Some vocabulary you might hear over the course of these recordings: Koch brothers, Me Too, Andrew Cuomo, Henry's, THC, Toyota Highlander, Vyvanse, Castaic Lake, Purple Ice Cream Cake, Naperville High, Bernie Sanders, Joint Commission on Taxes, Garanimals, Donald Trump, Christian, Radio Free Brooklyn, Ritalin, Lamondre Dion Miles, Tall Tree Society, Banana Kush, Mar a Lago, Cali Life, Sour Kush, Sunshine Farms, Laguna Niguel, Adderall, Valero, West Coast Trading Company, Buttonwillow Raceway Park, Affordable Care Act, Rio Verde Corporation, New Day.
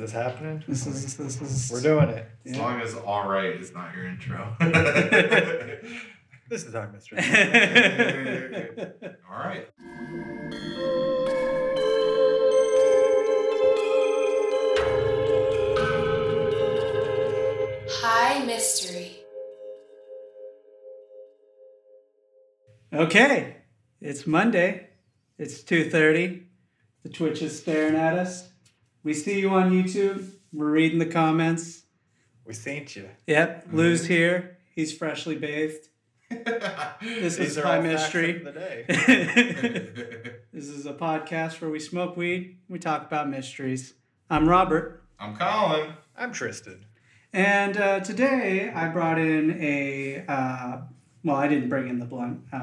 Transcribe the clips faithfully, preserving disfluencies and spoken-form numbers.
this happening? This is, this is, We're doing it. As yeah. long as all right is not your intro. This is our mystery. All right. High mystery. Okay, it's Monday. It's two thirty. The Twitch is staring at us. We see you on YouTube. We're reading the comments. We sent you. Yep. Mm-hmm. Lou's here. He's freshly bathed. This is High Mystery. The day. This is a podcast where we smoke weed. We talk about mysteries. I'm Robert. I'm Colin. I'm Tristan. And uh, today I brought in a... Uh, Well, I didn't bring in the blunt. Uh,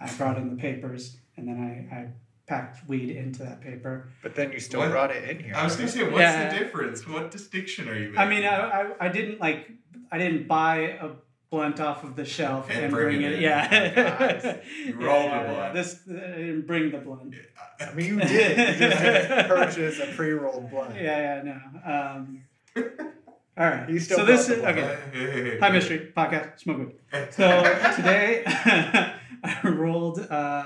I brought in the papers, and then I, I packed weed into that paper. But then you still what? brought it in here. I was going to say, what's yeah. the difference? What distinction are you making? I mean, I, I I didn't like I didn't buy a blunt off of the shelf and, and bring, bring it. it in. Yeah, you rolled yeah, the blunt. This I didn't bring the blunt. I mean, you did. You just didn't purchase a pre-rolled blunt. Yeah, yeah, no. Um, All right. You still so this is okay. High Mystery Podcast. Smoke weed. So today I rolled. Uh,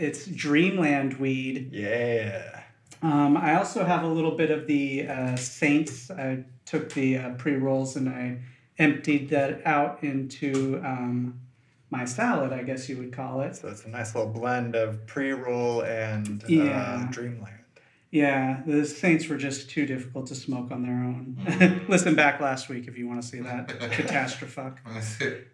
it's Dreamland weed. Yeah. Um, I also have a little bit of the uh, Saints. I took the uh, pre rolls and I emptied that out into um, my salad, I guess you would call it. So it's a nice little blend of pre roll and yeah. uh, Dreamland. Yeah, the Saints were just too difficult to smoke on their own. Mm. Listen back last week if you want to see that. Catastrophe.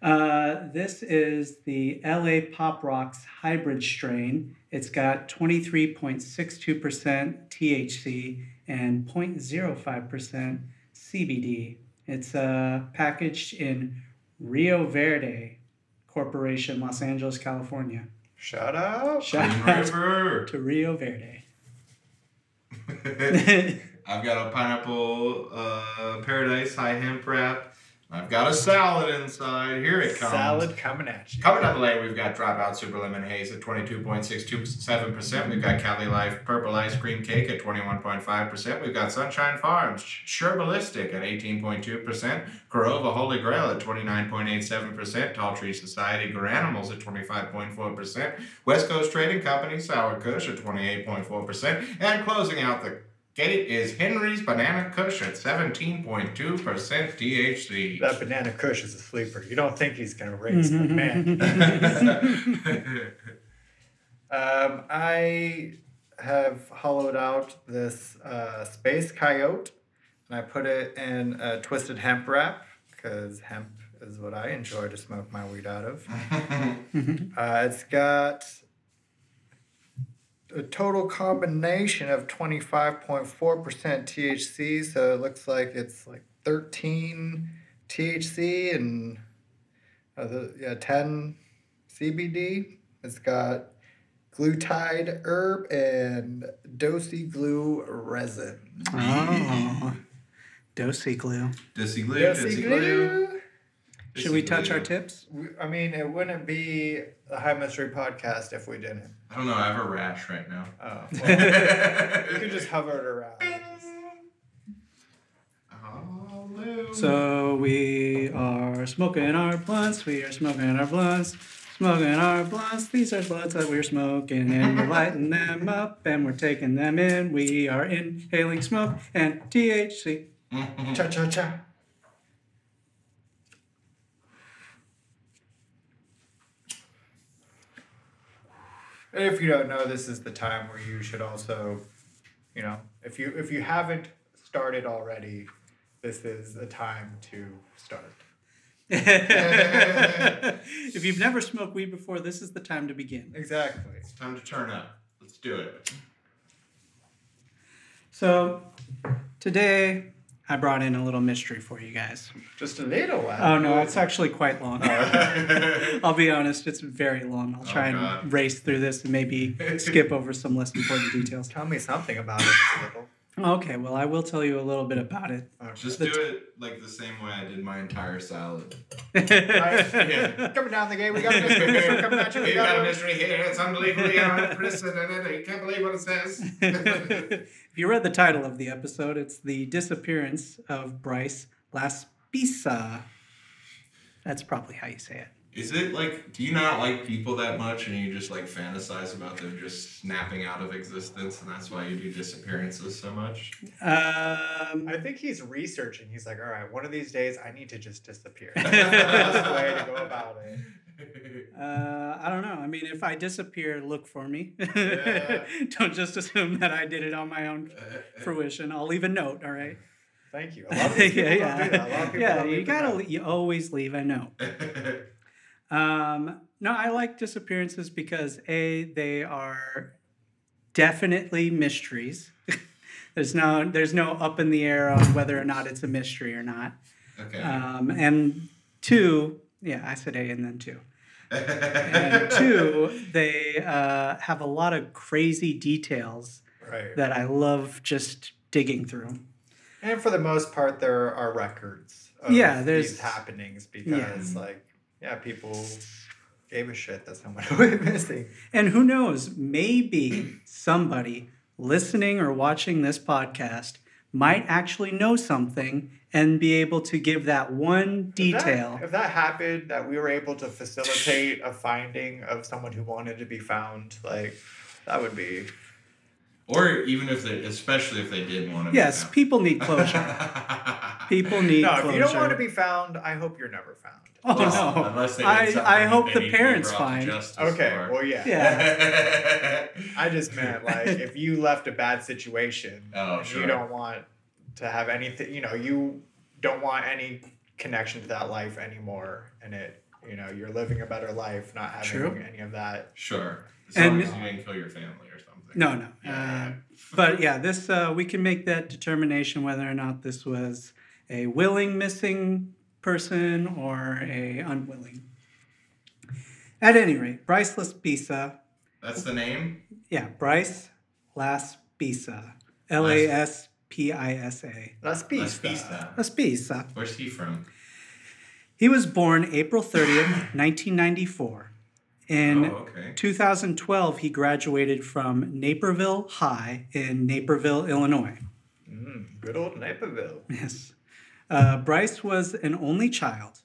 Uh, this is the L A Pop Rocks hybrid strain. It's got twenty-three point six two percent T H C and zero point zero five percent C B D. It's uh, packaged in Rio Verde Corporation, Los Angeles, California. Shout out, Shout out river. to Rio Verde. I've got a pineapple uh, paradise high hemp wrap. I've got a salad inside. Here it comes. Salad coming at you. Coming up late, we've got Dropout Super Lemon Haze at twenty-two point six two seven percent. We've got Cali Life Purple Ice Cream Cake at twenty-one point five percent. We've got Sunshine Farms Sherbalistic at eighteen point two percent. Korova Holy Grail at twenty-nine point eight seven percent. Tall Tree Society Garanimals at twenty-five point four percent. West Coast Trading Company Sour Kush at twenty-eight point four percent. And closing out the gate is Henry's Banana Kush at seventeen point two percent T H C. That Banana Kush is a sleeper. You don't think he's going to race, but man. um, I have hollowed out this uh, Space Coyote, and I put it in a twisted hemp wrap, because hemp is what I enjoy to smoke my weed out of. uh, it's got... a total combination of twenty-five point four percent T H C, so it looks like it's like thirteen T H C and uh, the, yeah, ten C B D. It's got glutide herb and dosi glue resin. Oh, dosi glue. Dosi glue, dosi glue. Should we touch our tips? I mean, it wouldn't be a High Mystery Podcast if we didn't. I don't know. I have a rash right now. Oh. Well, you can just hover it around. Oh, Lou. So we are smoking our blunts. We are smoking our blunts. Smoking our blunts. These are blunts that we're smoking, and we're lighting them up, and we're taking them in. We are inhaling smoke and T H C. Cha cha cha. And if you don't know, this is the time where you should also, you know, if you if you haven't started already, this is a time to start. If you've never smoked weed before, this is the time to begin. Exactly. It's time to turn up. Let's do it. So today I brought in a little mystery for you guys. Just a little one. Oh, no, it's actually quite long. I'll be honest, it's very long. I'll try oh, and race through this and maybe skip over some less important details. Tell me something about it, little. Okay, well, I will tell you a little bit about it. Oh, just the do t- it like the same way I did my entire salad. Right? Yeah. Coming down the gate, we got a mystery here. Coming at you, we, we got, got a mystery here. It's unbelievably unprecedented. You can't believe what it says. If you read the title of the episode, it's The Disappearance of Bryce Laspisa. That's probably how you say it. Is it like, do you not like people that much and you just like fantasize about them just snapping out of existence and that's why you do disappearances so much? Um, I think he's researching. He's like, all right, one of these days I need to just disappear. That's the best way to go about it. Uh, I don't know. I mean, if I disappear, look for me. Yeah. Don't just assume that I did it on my own fruition. I'll leave a note, all right? Thank you. A lot of people yeah, yeah. don't do that. A lot of people yeah, don't you gotta, you always leave a note. Um, no, I like disappearances because A, they are definitely mysteries. There's no, there's no up in the air on whether or not it's a mystery or not. Okay. Um, and two, yeah, I said A and then two. And two, they, uh, have a lot of crazy details right. that I love just digging through. And for the most part, there are records of yeah, these happenings because yeah. like. Yeah, people gave a shit that someone was missing. And who knows, maybe somebody listening or watching this podcast might actually know something and be able to give that one detail. If that, if that happened, that we were able to facilitate a finding of someone who wanted to be found, like, that would be... Or even if they, especially if they didn't want to be yes, found. Yes, people need closure. People need no, closure. No, if you don't want to be found, I hope you're never found. Oh, well, no. Unless they I, I hope the parents find. Okay, for. Well, yeah. yeah. I just meant, like, if you left a bad situation, oh, sure. you don't want to have anything, you know, you don't want any connection to that life anymore. And it, you know, you're living a better life, not having True. any of that. Sure. As long and, as you didn't kill your family or something. No, no. Uh, but yeah, this uh, we can make that determination whether or not this was a willing missing person or a unwilling. At any rate, Bryce Laspisa. That's the name? Yeah, Bryce Laspisa. L A S P I S A. Laspisa. Laspisa. Where's he from? He was born April thirtieth, nineteen ninety-four. In oh, okay. two thousand twelve, he graduated from Naperville High in Naperville, Illinois. Mm, good old Naperville. Yes. Uh, Bryce was an only child.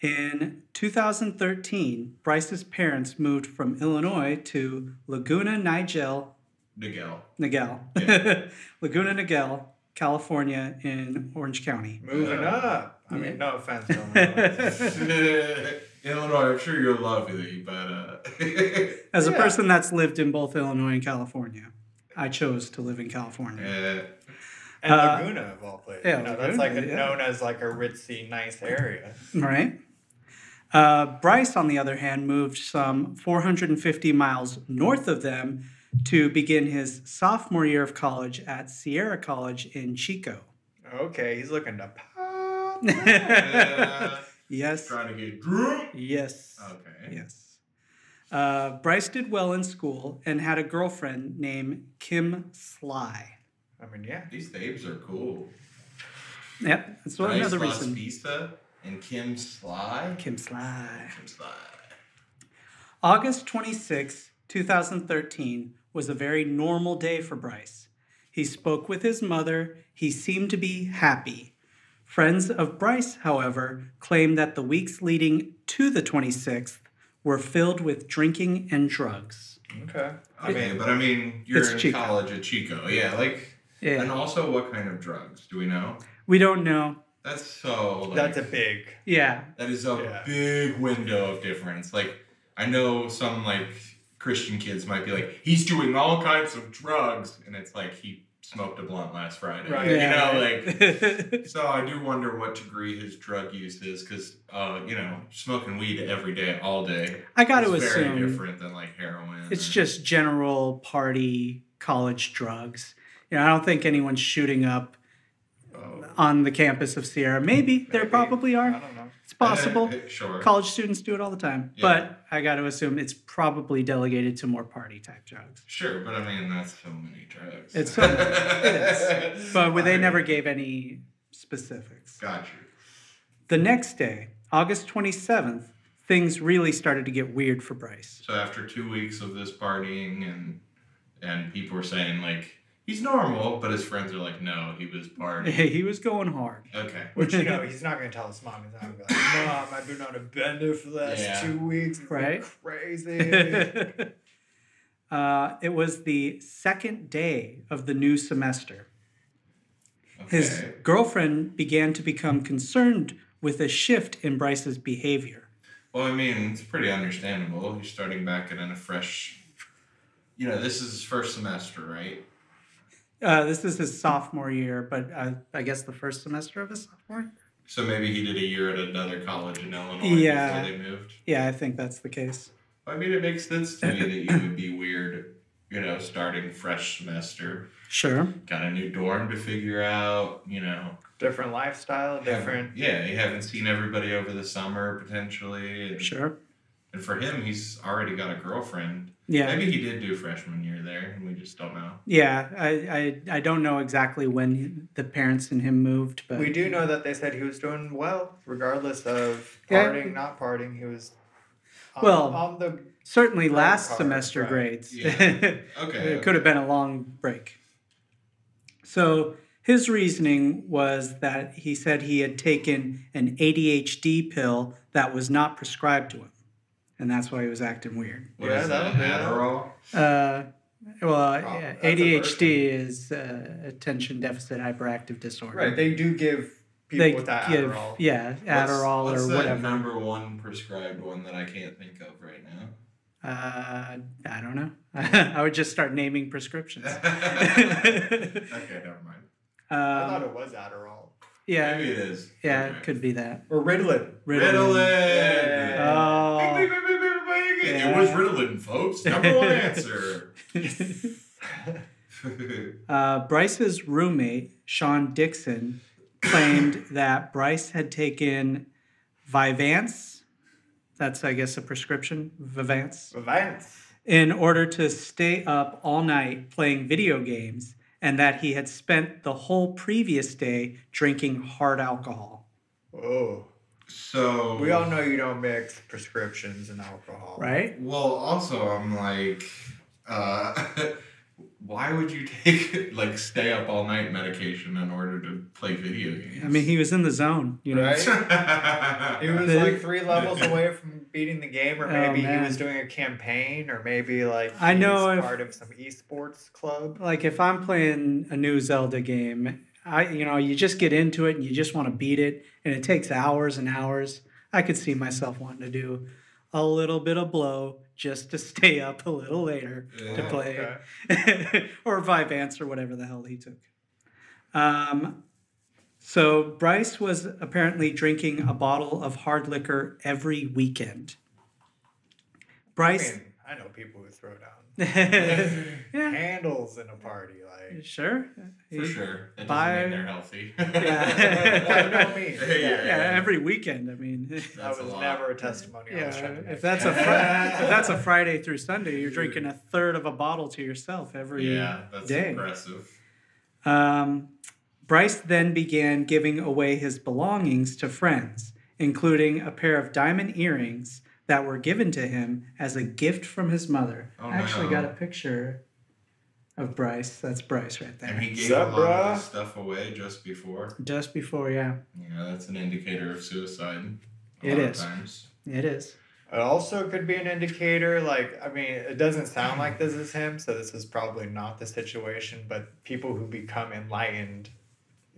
In two thousand thirteen, Bryce's parents moved from Illinois to Laguna Niguel. Niguel. Niguel. Yeah. Laguna Niguel, California in Orange County. Moving uh, up. I yeah. mean, no offense to Illinois. Illinois, I'm sure you're lovely, but... Uh, As a yeah. person that's lived in both Illinois and California, I chose to live in California. Yeah. And uh, Laguna, of all places. Yeah, you know, Laguna, that's like a, yeah. known as like a ritzy, nice area. Right. Uh, Bryce, on the other hand, moved some four hundred fifty miles north of them to begin his sophomore year of college at Sierra College in Chico. Okay, he's looking to pop. Yeah. Yes. Trying to get drunk? Yes. Okay. Yes. Uh, Bryce did well in school and had a girlfriend named Kim Sly. I mean, yeah. These names are cool. Yep. That's what Bryce another reason. Bryce Laspisa and Kim Sly? Kim Sly. Kim Sly. August twenty-sixth, twenty thirteen was a very normal day for Bryce. He spoke with his mother. He seemed to be happy. Friends of Bryce, however, claim that the weeks leading to the twenty-sixth were filled with drinking and drugs. Okay. I mean, but I mean, you're in Chico. college at Chico. Yeah, like, yeah. and also what kind of drugs? Do we know? We don't know. That's so, like... That's a big... Yeah. That is a yeah. big window of difference. Like, I know some, like, Christian kids might be like, he's doing all kinds of drugs, and it's like, he... smoked a blunt last Friday. Right. Yeah. You know, like, so I do wonder what degree his drug use is because, uh, you know, smoking weed every day, all day. I got to assume. Very different than like heroin. It's or, just general party college drugs. You know, I don't think anyone's shooting up oh. on the campus of Sierra. Maybe, Maybe. There probably are. I don't know. It's possible. Sure. College students do it all the time. Yeah. But I got to assume it's probably delegated to more party-type drugs. Sure, but I mean, that's so many drugs. It's so many. It is. But they never gave any specifics. Got you. The next day, August twenty-seventh, things really started to get weird for Bryce. So after two weeks of this partying and and people were saying, like, he's normal, but his friends are like, no, he was partying. Hey, he was going hard. Okay. Which, you know, he's not going to tell his mom. He's not going to be like, Mom, I've been on a bender for the last yeah. two weeks. It's right? Crazy. uh, it was the second day of the new semester. Okay. His girlfriend began to become concerned with a shift in Bryce's behavior. Well, I mean, it's pretty understandable. He's starting back and in a fresh, you know, this is his first semester, right? Uh, this is his sophomore year, but uh, I guess the first semester of his sophomore year. So maybe he did a year at another college in Illinois yeah. before they moved? Yeah, I think that's the case. I mean, it makes sense to me that you would be weird, you know, starting fresh semester. Sure. Got a new dorm to figure out, you know. Different lifestyle, different. Yeah, you haven't seen everybody over the summer, potentially. And, sure. And for him, he's already got a girlfriend. Yeah. Maybe he did do freshman year there, and we just don't know. Yeah, I I, I don't know exactly when he, the parents and him moved, but we do know that they said he was doing well, regardless of partying, yeah. not partying. He was on, well, on the certainly last semester right. grades. Yeah. Okay. It could have been a long break. So his reasoning was that he said he had taken an A D H D pill that was not prescribed to him. And that's why he was acting weird. What yeah, is that? Adderall? Uh, well, oh, yeah, A D H D is uh, attention deficit hyperactive disorder. Right. They do give people they with that give, Adderall. Yeah, Adderall what's, what's or whatever. What's the number one prescribed one that I can't think of right now? Uh, I don't know. I would just start naming prescriptions. Okay, never mind. Um, I thought it was Adderall. Yeah, maybe it is. Yeah, okay. It could be that. Or Ritalin. Ritalin. Ritalin. Yeah. Oh. Bing, bing, bing, bing, bing, bing. Yeah. It was Ritalin, folks. Number one answer. uh, Bryce's roommate, Sean Dixon, claimed that Bryce had taken Vyvanse. That's, I guess, a prescription. Vyvanse. Vyvanse. In order to stay up all night playing video games. And that he had spent the whole previous day drinking hard alcohol. Oh. So. We all know you don't mix prescriptions and alcohol. Right? Well, also, I'm like, uh, why would you take, like, stay up all night medication in order to play video games? I mean, he was in the zone, you know. Right? He was, like, three levels away from beating the game, or maybe oh, he was doing a campaign, or maybe, like, he I know was if, part of some esports club. Like, if I'm playing a new Zelda game, I, you know, you just get into it, and you just want to beat it, and it takes hours and hours. I could see myself wanting to do a little bit of blow, just to stay up a little later yeah, to play. Okay. Or Vyvanse or whatever the hell he took. Um, so Bryce was apparently drinking a bottle of hard liquor every weekend. Bryce... I mean, I know people who throw down yeah. handles in a party. Like Sure. For sure. That By, doesn't mean they're healthy. Yeah. Well, you know what I mean. Yeah, yeah, yeah, every weekend. I mean, that's that was a never a testimony. Yeah, I was trying to make. If that's a fr- if that's a Friday through Sunday, you're drinking a third of a bottle to yourself every day. Yeah, that's day. Impressive. Um, Bryce then began giving away his belongings to friends, including a pair of diamond earrings that were given to him as a gift from his mother. Oh, I actually no. got a picture of Bryce. That's Bryce right there. And he gave up, a lot bro? of his stuff away just before. Just before, yeah. Yeah, that's an indicator of suicide. A it lot is. Of times. It is. It also could be an indicator, like, I mean, it doesn't sound like this is him, so this is probably not the situation, but people who become enlightened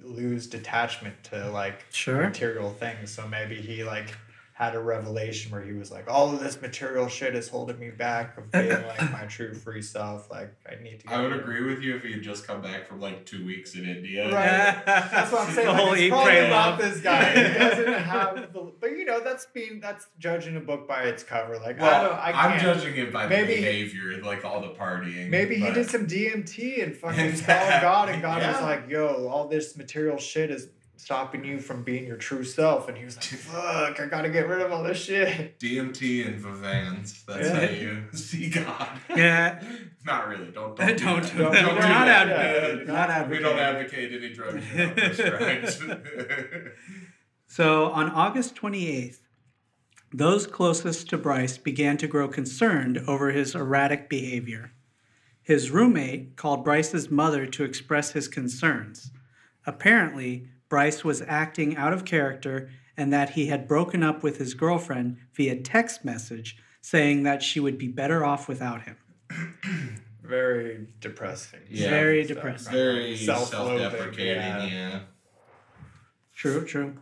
lose detachment to, like, sure. material things. So maybe he, like... had a revelation where he was like, all of this material shit is holding me back of being like my true free self. Like, I need to. Get I would here. agree with you if he had just come back from like two weeks in India. Right. That's what I'm saying. Like, it's probably not this guy. He doesn't have the, but you know, that's being, that's judging a book by its cover. Like, well, I don't, I can't. I'm judging it by maybe, the behavior, like all the partying. Maybe but. he did some D M T and fucking saw God and God yeah. was like, yo, all this material shit is stopping you from being your true self. And he was like, fuck, I gotta get rid of all this shit. D M T and Vivans. That's yeah. how you see God. Yeah. Not really. Don't don't, don't do that. Don't, we're not advocating. Not advocating. We don't advocate any drugs. Right? So on August twenty-eighth, those closest to Bryce began to grow concerned over his erratic behavior. His roommate called Bryce's mother to express his concerns. Apparently, Bryce was acting out of character and that he had broken up with his girlfriend via text message, saying that she would be better off without him. Very depressing. Yeah. Very so, depressing. Very self-deprecating, yeah. yeah. True, true.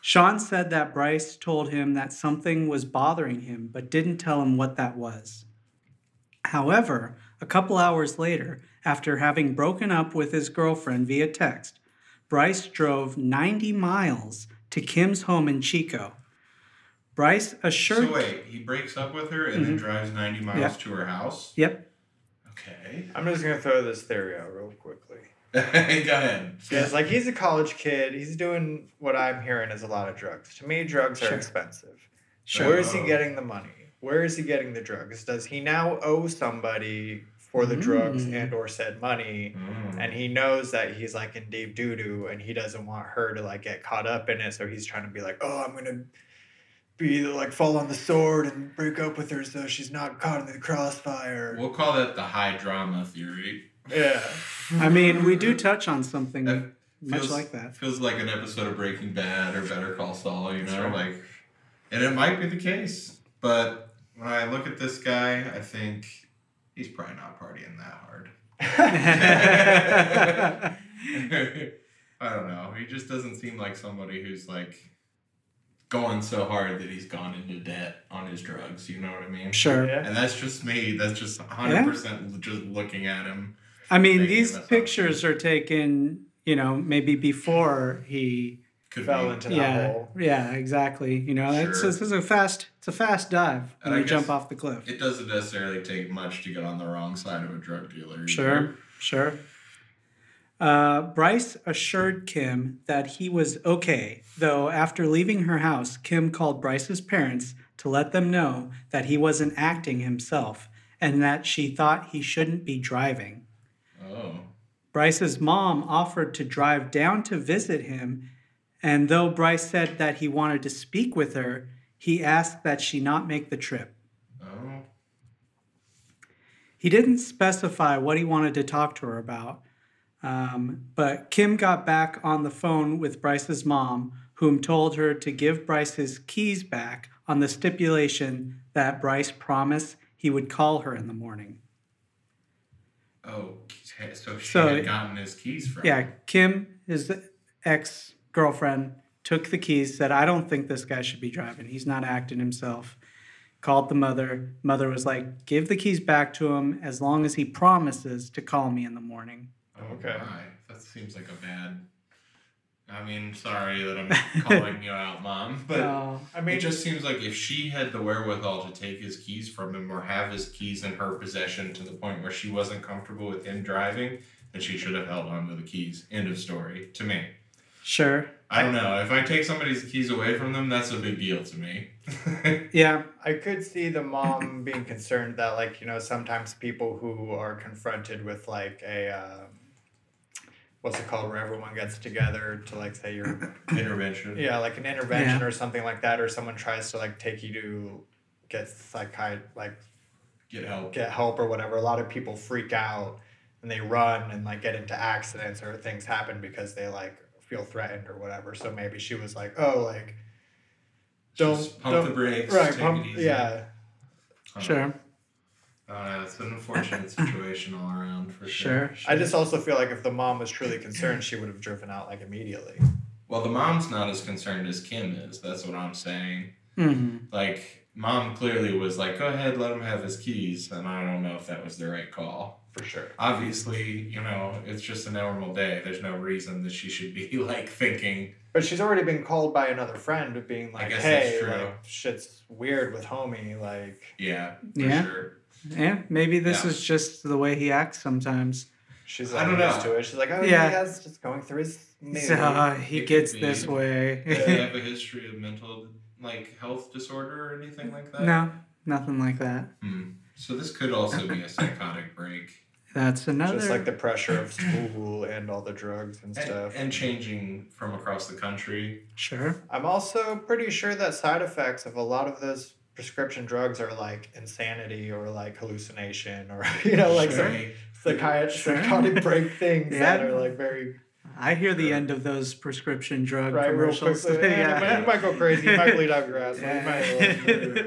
Sean said that Bryce told him that something was bothering him, but didn't tell him what that was. However, a couple hours later, after having broken up with his girlfriend via text, Bryce drove ninety miles to Kim's home in Chico. Bryce assured... So wait, he breaks up with her and mm-hmm. then drives ninety miles yep. to her house? Yep. Okay. I'm just going to throw this theory out real quickly. Go ahead. Because like, he's a college kid. He's doing what I'm hearing is a lot of drugs. To me, drugs sure. are expensive. Sure. Where is he getting the money? Where is he getting the drugs? Does he now owe somebody for the mm. drugs and or said money? Mm. And he knows that he's like in deep doo-doo and he doesn't want her to like get caught up in it. So he's trying to be like, oh, I'm going to be like fall on the sword and break up with her so she's not caught in the crossfire. We'll call that the high drama theory. Yeah. I mean, we do touch on something that much feels, like that. Feels like an episode of Breaking Bad or Better Call Saul, you know? Right. Like, and it might be the case, but... When I look at this guy, I think he's probably not partying that hard. I don't know. He just doesn't seem like somebody who's like going so hard that he's gone into debt on his drugs. You know what I mean? Sure. Yeah. And that's just me. That's just one hundred percent yeah. just looking at him. I mean, these pictures are taken, you know, maybe before he... Could fell be. into that yeah, hole. Yeah, exactly. You know, sure. it's, it's, it's a fast, it's a fast dive when and you jump off the cliff. It doesn't necessarily take much to get on the wrong side of a drug dealer. Sure, either. sure. Uh, Bryce assured Kim that he was okay, though after leaving her house, Kim called Bryce's parents to let them know that he wasn't acting himself and that she thought he shouldn't be driving. Oh. Bryce's mom offered to drive down to visit him. And though Bryce said that he wanted to speak with her, he asked that she not make the trip. Oh. He didn't specify what he wanted to talk to her about, um, but Kim got back on the phone with Bryce's mom, whom told her to give Bryce his keys back on the stipulation that Bryce promised he would call her in the morning. Oh, so she so, had gotten his keys from Yeah, Kim, his ex- girlfriend took the keys, said, I don't think this guy should be driving. He's not acting himself. Called the mother. Mother was like, give the keys back to him as long as he promises to call me in the morning. Okay. Oh, that seems like a bad... I mean, sorry that I'm calling you out, Mom, but no. I mean, it just seems like if she had the wherewithal to take his keys from him or have his keys in her possession to the point where she wasn't comfortable with him driving, then she should have held on to the keys. End of story, to me. Sure. I don't know. If I take somebody's keys away from them, that's a big deal to me. Yeah. I could see the mom being concerned that, like, you know, sometimes people who are confronted with, like, a, um, what's it called, where everyone gets together to, like, say your... intervention. Yeah, like an intervention yeah. or something like that, or someone tries to, like, take you to get psychi- like... Get help. Get help or whatever. A lot of people freak out, and they run and, like, get into accidents or things happen because they, like... feel threatened or whatever. So maybe she was like, oh, like, don't... Just pump don't, the brakes. Right, take pump, it easy. Yeah. Um, sure. Uh, it's an unfortunate situation all around, for sure. Sure. Sure. I just also feel like if the mom was truly concerned, she would have driven out, like, immediately. Well, the mom's not as concerned as Kim is. That's what I'm saying. Mm-hmm. Like, Mom clearly was like, go ahead, let him have his keys. And I don't know if that was the right call. For sure. Obviously, you know, it's just a normal day. There's no reason that she should be, like, thinking. But she's already been called by another friend of being like, hey, like, shit's weird with homie, like. Yeah, for yeah. sure. Yeah, maybe this yeah. is just the way he acts sometimes. She's like, I don't know. Used to it. She's like, oh, yeah, he has just going through his mood. Uh, he it gets this way. Does he have a history of mental like health disorder or anything like that? No, nothing like that. Hmm. So this could also be a psychotic break. That's another. Just like the pressure of school and all the drugs and, and stuff. And changing from across the country. Sure. I'm also pretty sure that side effects of a lot of those prescription drugs are like insanity or like hallucination or, you know, like sure. some psychiatric sure. psychotic break things yeah. that are like very... I hear the uh, end of those prescription drug right, commercials. Real quickly. Yeah. Yeah. You might go crazy. You might bleed out your ass. You might...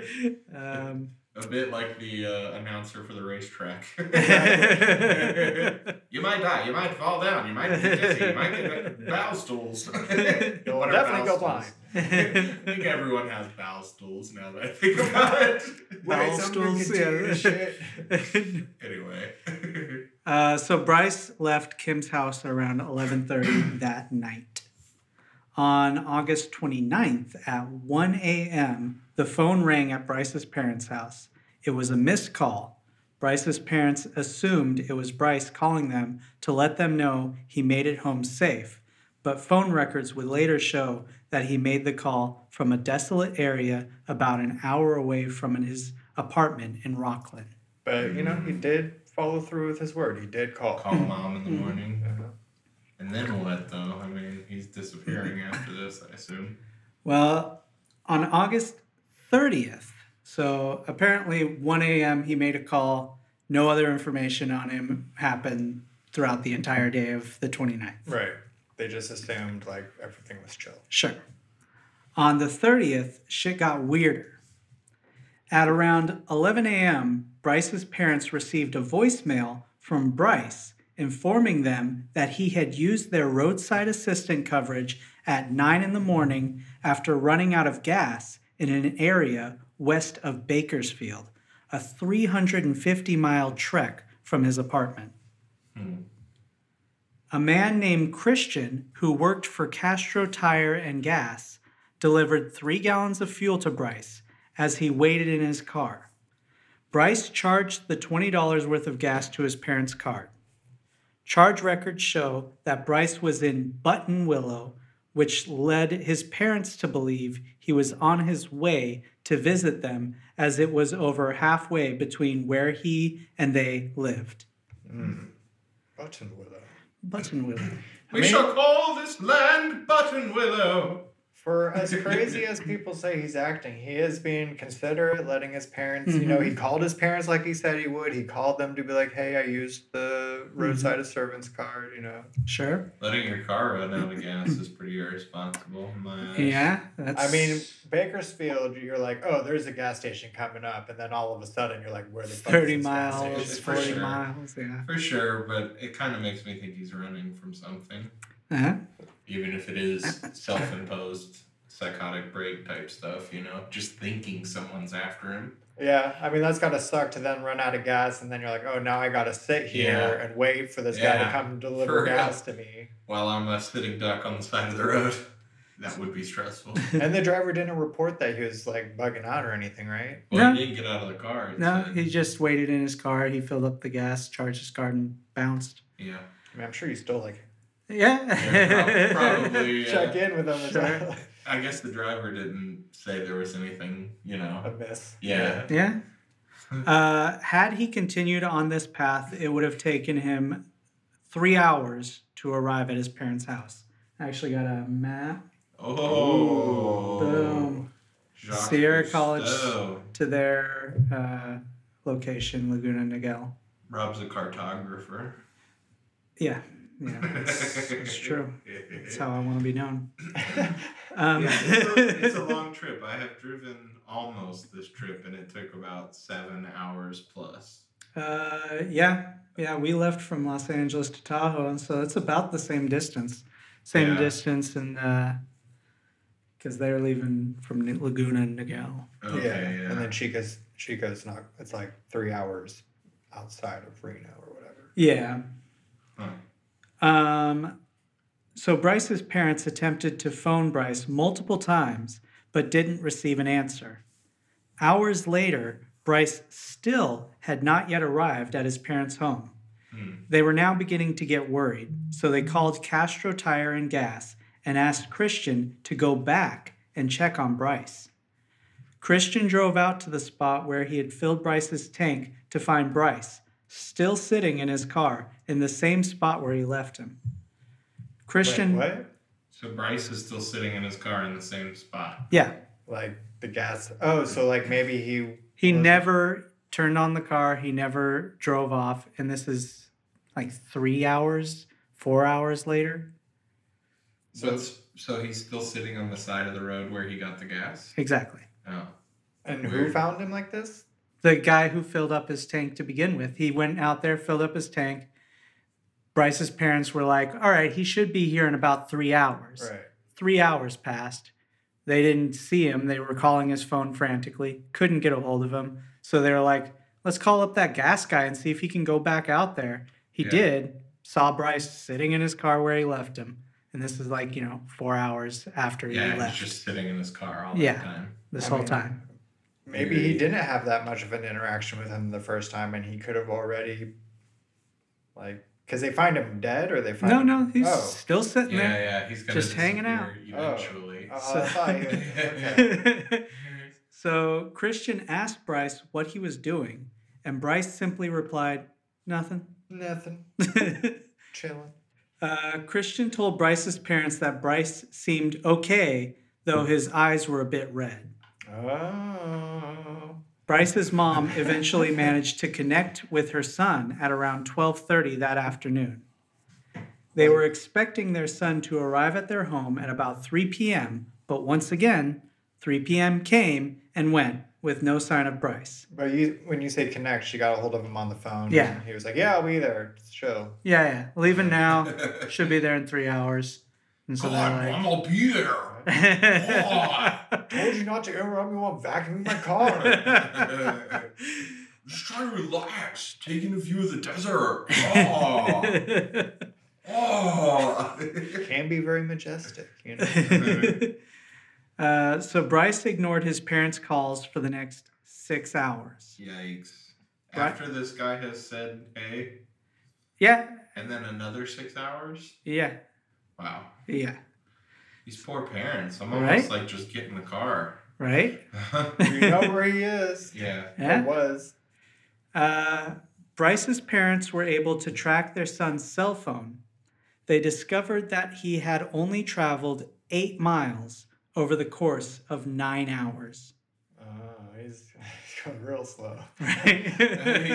Um... A bit like the uh, announcer for the racetrack. You might die. You might fall down. You might get dizzy. You might get bowel stools. You'll definitely go blind. I think everyone has bowel stools now that I think about it. Bowel stools, yeah. Shit. Anyway. uh, so Bryce left Kim's house around eleven thirty that night. On August twenty-ninth at one a.m., the phone rang at Bryce's parents' house. It was a missed call. Bryce's parents assumed it was Bryce calling them to let them know he made it home safe, but phone records would later show that he made the call from a desolate area about an hour away from his apartment in Rockland. But, you know, he did follow through with his word. He did call. Call mom in the morning. Uh-huh. And then what, though? I mean, he's disappearing after this, I assume. Well, on August thirtieth. So apparently one a.m. he made a call. No other information on him happened throughout the entire day of the twenty-ninth. Right. They just assumed, like, everything was chill. Sure. On the thirtieth, shit got weirder. At around eleven a.m., Bryce's parents received a voicemail from Bryce informing them that he had used their roadside assistant coverage at nine in the morning after running out of gas in an area west of Bakersfield, a three hundred fifty mile trek from his apartment. Mm. A man named Christian, who worked for Castro Tire and Gas, delivered three gallons of fuel to Bryce as he waited in his car. Bryce charged the twenty dollars worth of gas to his parents' card. Charge records show that Bryce was in Buttonwillow, which led his parents to believe he was on his way to visit them, as it was over halfway between where he and they lived. Mm. Buttonwillow. Buttonwillow. We I mean, shall call this land Buttonwillow. For as crazy as people say he's acting, he is being considerate, letting his parents, mm-hmm. you know, he called his parents like he said he would. He called them to be like, hey, I used the roadside mm-hmm. servant's card, you know. Sure. Letting your car run out of gas is pretty irresponsible. My yeah. That's... I mean, Bakersfield, you're like, oh, there's a gas station coming up. And then all of a sudden, you're like, where the fuck is this gas station? thirty miles, forty sure. miles, yeah. For sure, but it kind of makes me think he's running from something. Uh-huh. Even if it is self-imposed psychotic break type stuff, you know, just thinking someone's after him. Yeah, I mean, that's got to suck to then run out of gas, and then you're like, oh, now I got to sit here yeah. and wait for this yeah. guy to come deliver for, gas to me. While I'm a sitting duck on the side of the road. That would be stressful. And the driver didn't report that he was, like, bugging out or anything, right? Well, no. He didn't get out of the car. No, said. He just waited in his car. He filled up the gas, charged his card, and bounced. Yeah. I mean, I'm sure he still, like... Yeah. Probably, probably check uh, in with them as sure. well. I guess the driver didn't say there was anything, you know. A mess. Yeah. Yeah. uh, had he continued on this path, it would have taken him three hours to arrive at his parents' house. I actually got a map. Oh. Boom. Jacques Sierra College Stowe. To their uh, location, Laguna Niguel. Rob's a cartographer. Yeah. Yeah, it's, it's true. It's how I want to be known. Um, yeah, it's, a, it's a long trip. I have driven almost this trip, and it took about seven hours plus. Uh, yeah, yeah. We left from Los Angeles to Tahoe, and so it's about the same distance. Same yeah. distance, and because uh, they're leaving from Laguna Niguel. Okay, yeah. yeah, and then Chico's Chico's not. It's like three hours outside of Reno or whatever. Yeah. Huh. Um, so Bryce's parents attempted to phone Bryce multiple times, but didn't receive an answer. Hours later, Bryce still had not yet arrived at his parents' home. Mm. They were now beginning to get worried, so they called Castro Tire and Gas and asked Christian to go back and check on Bryce. Christian drove out to the spot where he had filled Bryce's tank to find Bryce, still sitting in his car in the same spot where he left him. Christian... Wait, what? So Bryce is still sitting in his car in the same spot? Yeah. Like the gas... Oh, so like maybe he... He was... never turned on the car. He never drove off. And this is like three hours, four hours later. So it's, so he's still sitting on the side of the road where he got the gas? Exactly. Oh. And Weird. Who found him like this? The guy who filled up his tank to begin with. He went out there, filled up his tank. Bryce's parents were like, all right, he should be here in about three hours. Right. Three hours passed. They didn't see him. They were calling his phone frantically. Couldn't get a hold of him. So they were like, let's call up that gas guy and see if he can go back out there. He yeah. did. Saw Bryce sitting in his car where he left him. And this is like, you know, four hours after yeah, he left. He's just sitting in his car all yeah, the time. This I whole mean, time. Maybe he didn't have that much of an interaction with him the first time, and he could have already, like, because they find him dead or they find no, him. No, no, he's oh. still sitting yeah, there. Yeah, yeah, he's just hanging out. Eventually. Oh, oh, so, I thought he was, okay. So Christian asked Bryce what he was doing, and Bryce simply replied, "Nothing." Nothing. Chilling. Uh, Christian told Bryce's parents that Bryce seemed okay, though his eyes were a bit red. Oh. Bryce's mom eventually managed to connect with her son at around twelve thirty that afternoon. They were expecting their son to arrive at their home at about three p.m., but once again, three p.m. came and went with no sign of Bryce. But you, when you say connect, she got a hold of him on the phone. Yeah. And he was like, yeah, I'll be there. It's chill. Yeah, yeah. Leaving now. Should be there in three hours. And so God, like, I'm going to be there. God. Told you not to interrupt me while vacuuming my car. Just trying to relax. Taking a view of the desert. Oh. Oh. It can be very majestic, you know. Uh, so Bryce ignored his parents' calls for the next six hours. Yikes. After Bri- this guy has said, hey? Yeah. And then another six hours? Yeah. Wow. Yeah. These poor parents. I'm almost right? like, just get in the car. Right? You know where he is. Yeah. yeah. It was. Uh, Bryce's parents were able to track their son's cell phone. They discovered that he had only traveled eight miles over the course of nine hours. Oh, he's, he's going real slow. Right? Did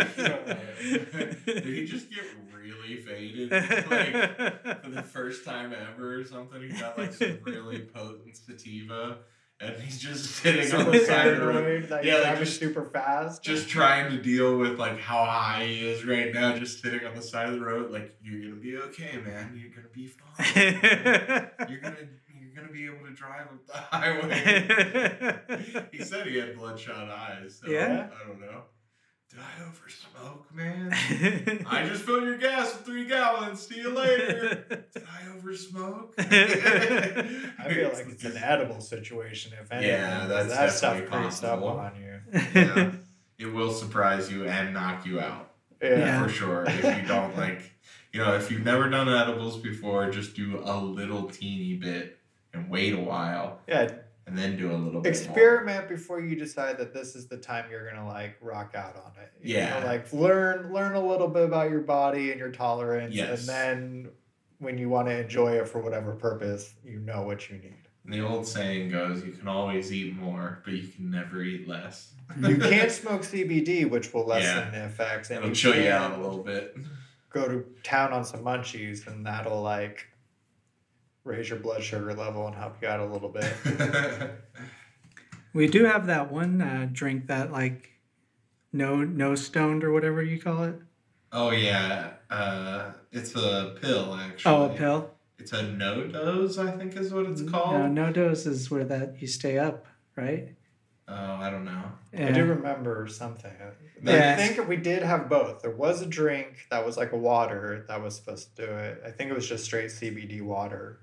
he just get really faded? Like, for the first time ever or something, he got like some really potent sativa, and he's just sitting on the side of the road. Like, yeah, like just super fast. Just trying to deal with like how high he is right now, just sitting on the side of the road, like, you're gonna be okay, man. You're gonna be fine. You're gonna gonna be able to drive up the highway. He said he had bloodshot eyes, so yeah. I don't know. Did I over smoke, man? I just filled your gas with three gallons. See you later. Did I over smoke? I feel like it's an edible situation, if anything. Yeah, that's that stuff creeps up on you. Yeah. It will surprise you and knock you out. Yeah. yeah. For sure. If you don't like, you know, if you've never done edibles before, just do a little teeny bit. And wait a while. Yeah. And then do a little bit Experiment more. Before you decide that this is the time you're going to, like, rock out on it. You yeah. know, like, learn learn a little bit about your body and your tolerance. Yes. And then when you want to enjoy it for whatever purpose, you know what you need. And the old saying goes, you can always eat more, but you can never eat less. You can't smoke C B D, which will lessen yeah. the effects. And it'll chill you out a little bit. Go to town on some munchies, and that'll, like... raise your blood sugar level and help you out a little bit. We do have that one uh, drink that, like, no no stoned or whatever you call it. Oh, yeah. Uh, it's a pill, actually. Oh, a pill? It's a no-dose, I think is what it's called. No, no-dose is where that you stay up, right? Oh, I don't know. Yeah. I do remember something. Yeah. I think we did have both. There was a drink that was like a water that was supposed to do it. I think it was just straight C B D water.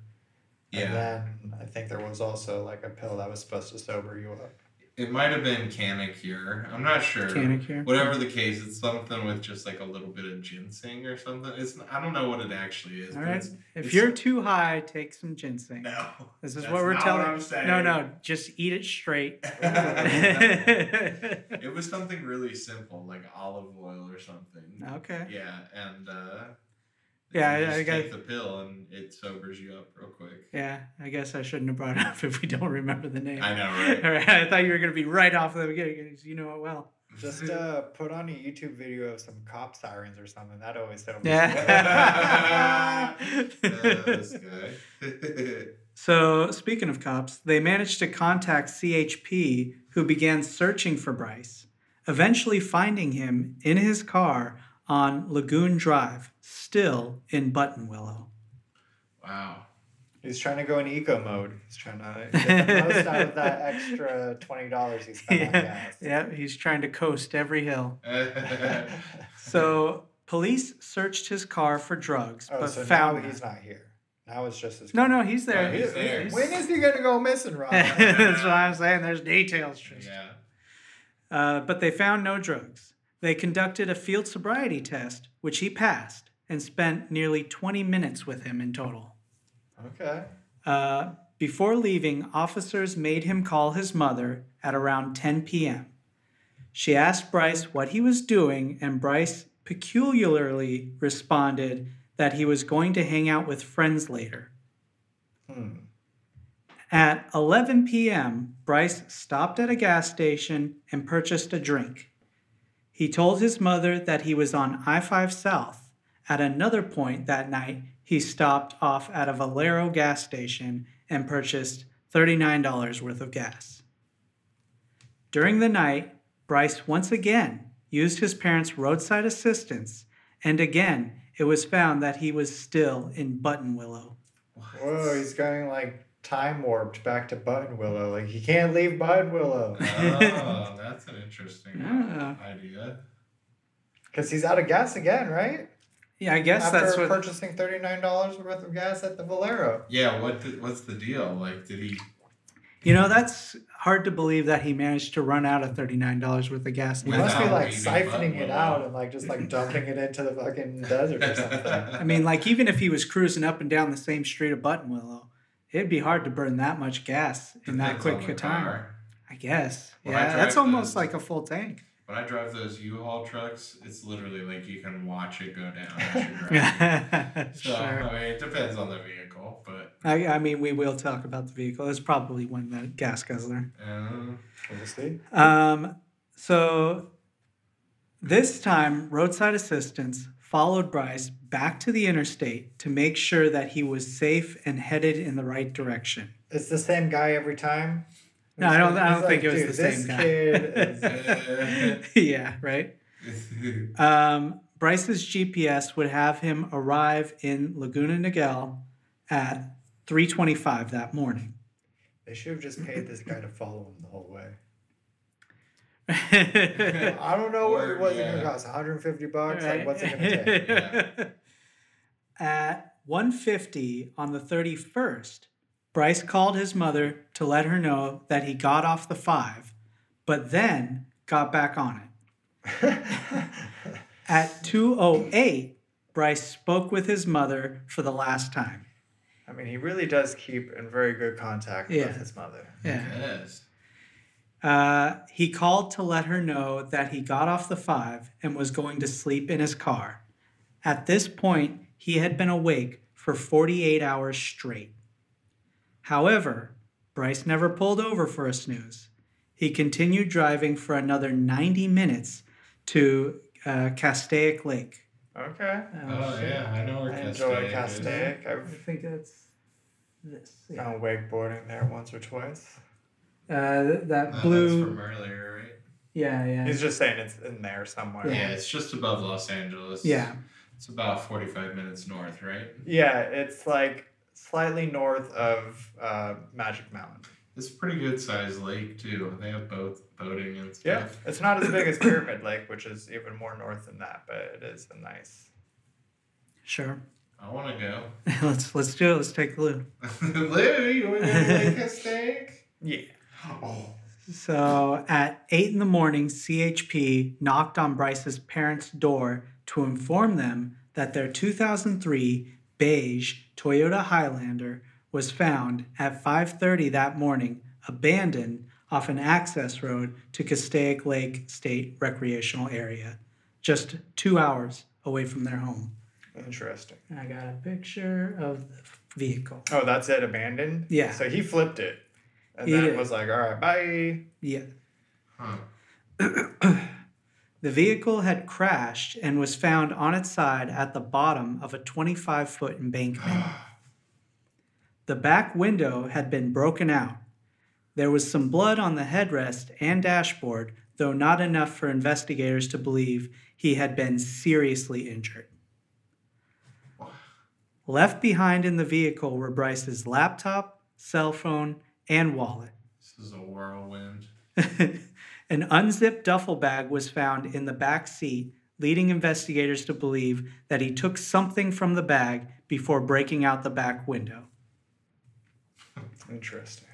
Yeah. And then I think there was also like a pill that was supposed to sober you up. It might have been Canicure. I'm not sure. Canicure. Whatever the case, it's something with just like a little bit of ginseng or something. It's I don't know what it actually is. All but right. It's, if it's, you're too high, take some ginseng. No. This is what we're telling. What I'm saying. No, no. Just eat it straight. It was something really simple, like olive oil or something. Okay. Yeah, and uh, yeah, you I, just I take the pill and it sobers you up real quick. Yeah, I guess I shouldn't have brought it up if we don't remember the name. I know, right? All right, I thought you were going to be right off the beginning because you know it well. Just uh, put on a YouTube video of some cop sirens or something. That always sounds yeah. good. So, speaking of cops, they managed to contact C H P, who began searching for Bryce, eventually finding him in his car on Lagoon Drive, still in Buttonwillow. Wow. He's trying to go in eco mode. He's trying to get the most out of that extra twenty dollars he spent yeah. on gas. Yeah, he's trying to coast every hill. So police searched his car for drugs, oh, but so found now he's not here. Now it's just his car. No, no, he's there. Oh, he's he's there. He's... When is he going to go missing, Rob? That's what I'm saying. There's details, Tristan. Yeah. Uh, but they found no drugs. They conducted a field sobriety test, which he passed, and spent nearly twenty minutes with him in total. Okay. Uh, before leaving, officers made him call his mother at around ten p.m. She asked Bryce what he was doing, and Bryce peculiarly responded that he was going to hang out with friends later. Hmm. At eleven p.m., Bryce stopped at a gas station and purchased a drink. He told his mother that he was on I five South. At another point that night, he stopped off at a Valero gas station and purchased thirty-nine dollars worth of gas. During the night, Bryce once again used his parents' roadside assistance, and again, it was found that he was still in Buttonwillow. Whoa, he's going like time warped back to Buttonwillow. Like, he can't leave Buttonwillow. Oh, that's an interesting idea. Because he's out of gas again, right? Yeah, I guess After that's what... After purchasing thirty-nine dollars worth of gas at the Valero. Yeah, what the, what's the deal? Like, did he... You know, that's hard to believe that he managed to run out of thirty-nine dollars worth of gas. He must be, like, siphoning it out and, like, just, like, dumping it into the fucking desert or something. I mean, like, even if he was cruising up and down the same street of Buttonwillow, it'd be hard to burn that much gas in that quick a time. I guess. When yeah, I that's almost those. Like a full tank. When I drive those U-Haul trucks, it's literally like you can watch it go down as you're driving. So, sure. I mean, it depends on the vehicle, but... I, I mean, we will talk about the vehicle. It's probably one the gas guzzler. Um, we'll see. Um, so, this time, roadside assistance followed Bryce back to the interstate to make sure that he was safe and headed in the right direction. It's the same guy every time? No, I don't. I don't think like, it was the same guy. Is... yeah, right. Um, Bryce's G P S would have him arrive in Laguna Niguel at three twenty-five that morning. They should have just paid this guy to follow him the whole way. I don't know what it was yeah. going to cost. One hundred and fifty bucks. Right. Like, what's it going to take? Yeah. At one fifty on the thirty-first. Bryce called his mother to let her know that he got off the five, but then got back on it. At two oh eight, Bryce spoke with his mother for the last time. I mean, he really does keep in very good contact yeah. with his mother. Yeah. Yes. Uh, he called to let her know that he got off the five and was going to sleep in his car. At this point, he had been awake for forty-eight hours straight. However, Bryce never pulled over for a snooze. He continued driving for another ninety minutes to uh, Castaic Lake. Okay. Um, oh, yeah. I know where I Castaic, Castaic is. I've, I think that's this. Yeah. Found wakeboarding there once or twice. Uh, th- that no, blue... That's from earlier, right? Yeah, yeah. He's just saying it's in there somewhere. Yeah, it's just above Los Angeles. Yeah. It's about forty-five minutes north, right? Yeah, it's like... slightly north of uh, Magic Mountain. It's a pretty good-sized lake, too. They have both boating and stuff. Yeah, it's not as big as Pyramid Lake, which is even more north than that, but it is a nice... Sure. I want to go. let's let's do it. Let's take Lou. Lou, you want to go to Lake Castaic? Yeah. Oh, So at eight in the morning, C H P knocked on Bryce's parents' door to inform them that their two thousand three beige Toyota Highlander was found at five thirty that morning, abandoned off an access road to Castaic Lake State Recreational Area, just two hours away from their home. Interesting. And I got a picture of the vehicle. Oh, that's it, abandoned? Yeah. So he flipped it. And he then did. was like, all right, bye. Yeah. Huh. The vehicle had crashed and was found on its side at the bottom of a twenty-five foot embankment. The back window had been broken out. There was some blood on the headrest and dashboard, though not enough for investigators to believe he had been seriously injured. Left behind in the vehicle were Bryce's laptop, cell phone, and wallet. This is a whirlwind. An unzipped duffel bag was found in the back seat, leading investigators to believe that he took something from the bag before breaking out the back window. Interesting.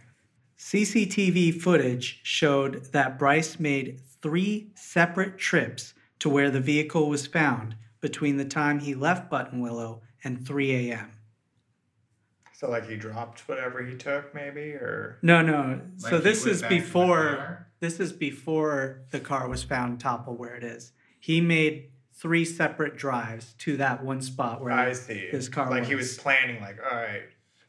C C T V footage showed that Bryce made three separate trips to where the vehicle was found between the time he left Buttonwillow and three a.m. So, like, he dropped whatever he took, maybe, or no, no. Like, so this is before. This is before the car was found toppled where it is. He made three separate drives to that one spot where I see this car. Like was. He was planning, like, all right.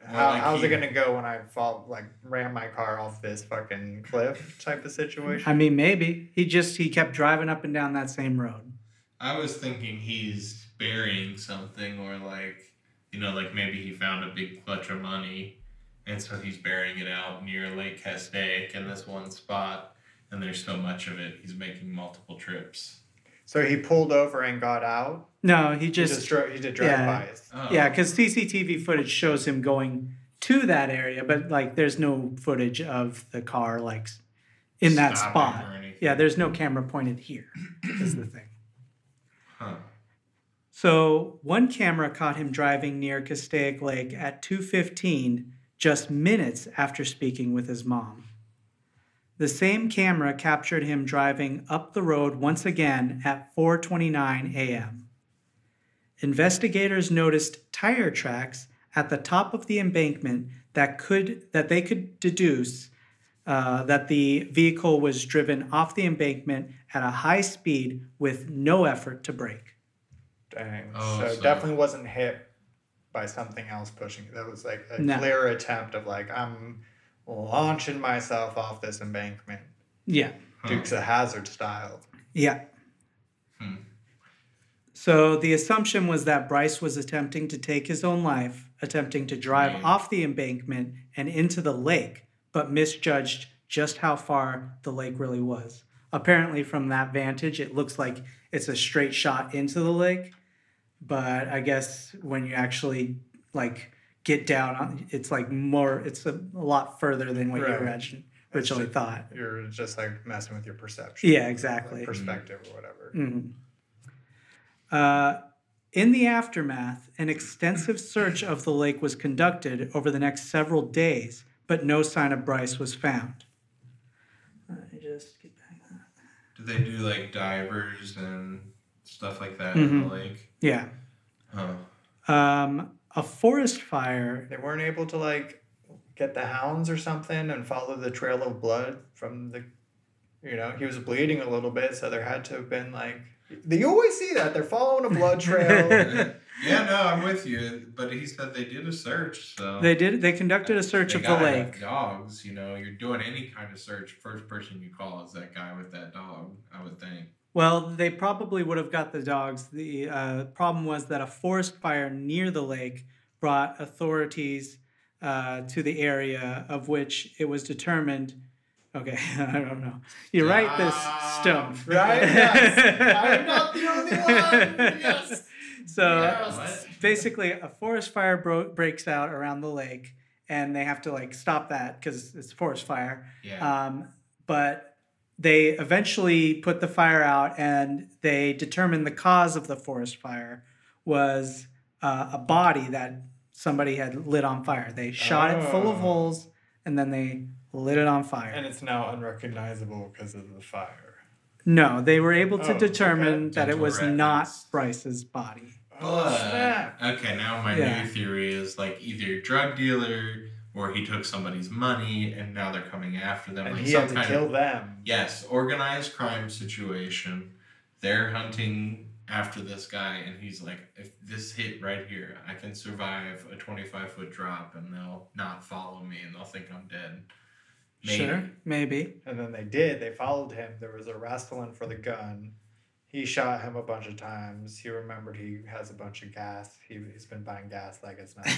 How, well, like how's he, it gonna go when I fall, like ram my car off this fucking cliff type of situation? I mean, maybe he just he kept driving up and down that same road. I was thinking he's burying something, or like, you know, like maybe he found a big clutch of money, and so he's burying it out near Lake Castaic in this one spot, and there's so much of it, he's making multiple trips. So he pulled over and got out? No, he just... He, just dro- he did drive-bys. Yeah, oh. Yeah, because C C T V footage shows him going to that area, but, like, there's no footage of the car, like, in Stopping that spot. Or anything. Yeah, there's no camera pointed here, is the thing. Huh. So one camera caught him driving near Castaic Lake at two fifteen, just minutes after speaking with his mom. The same camera captured him driving up the road once again at four twenty-nine a.m. Investigators noticed tire tracks at the top of the embankment that could that they could deduce uh, that the vehicle was driven off the embankment at a high speed with no effort to brake. Dang. Oh, so, so definitely wasn't hit by something else pushing. That was like a no. clear attempt of like, I'm... launching myself off this embankment. Yeah. Dukes of Hazzard style. Yeah. Hmm. So the assumption was that Bryce was attempting to take his own life, attempting to drive Dang. off the embankment and into the lake, but misjudged just how far the lake really was. Apparently from that vantage, it looks like it's a straight shot into the lake, but I guess when you actually, like... get down on it's like more it's a, a lot further than what right. you originally just, thought. You're just like messing with your perception. Yeah, exactly. Like perspective mm-hmm. or whatever. Mm-hmm. Uh, in the aftermath, an extensive search of the lake was conducted over the next several days, but no sign of Bryce was found. Let me just get back to that. Did they do like divers and stuff like that mm-hmm. in the lake? Yeah. Oh. Um A forest fire. They weren't able to like get the hounds or something and follow the trail of blood from the, you know, he was bleeding a little bit, so there had to have been like. You always see that they're following a blood trail. Yeah, no, I'm with you. But he said they did a search. So they did. They conducted a search of the lake. Dogs, you know, you're doing any kind of search. First person you call is that guy with that dog. I would think. Well, they probably would have got the dogs. The uh, problem was that a forest fire near the lake brought authorities uh, to the area, of which it was determined. Okay, I don't know. You write uh, this stone, right? Yes. I'm not the only one. Yes. So yes. Basically, a forest fire bro- breaks out around the lake, and they have to like stop that because it's a forest fire. Yeah. Um, but. They eventually put the fire out, and they determined the cause of the forest fire was uh, a body that somebody had lit on fire. They shot oh. it full of holes and then they lit it on fire. And it's now unrecognizable because of the fire. No, they were able to oh, determine okay. that Gentle it was reference. not Bryce's body. Oh, snap. Okay, now my yeah. new theory is like either drug dealer or he took somebody's money and now they're coming after them. And like he some had to kind kill of, them. Yes, organized crime situation. They're hunting after this guy and he's like, if this hit right here, I can survive a twenty-five foot drop and they'll not follow me and they'll think I'm dead. Maybe. Sure, maybe. And then they did. They followed him. There was a wrestling for the gun. He shot him a bunch of times. He remembered he has a bunch of gas. He, he's been buying gas like it's nothing.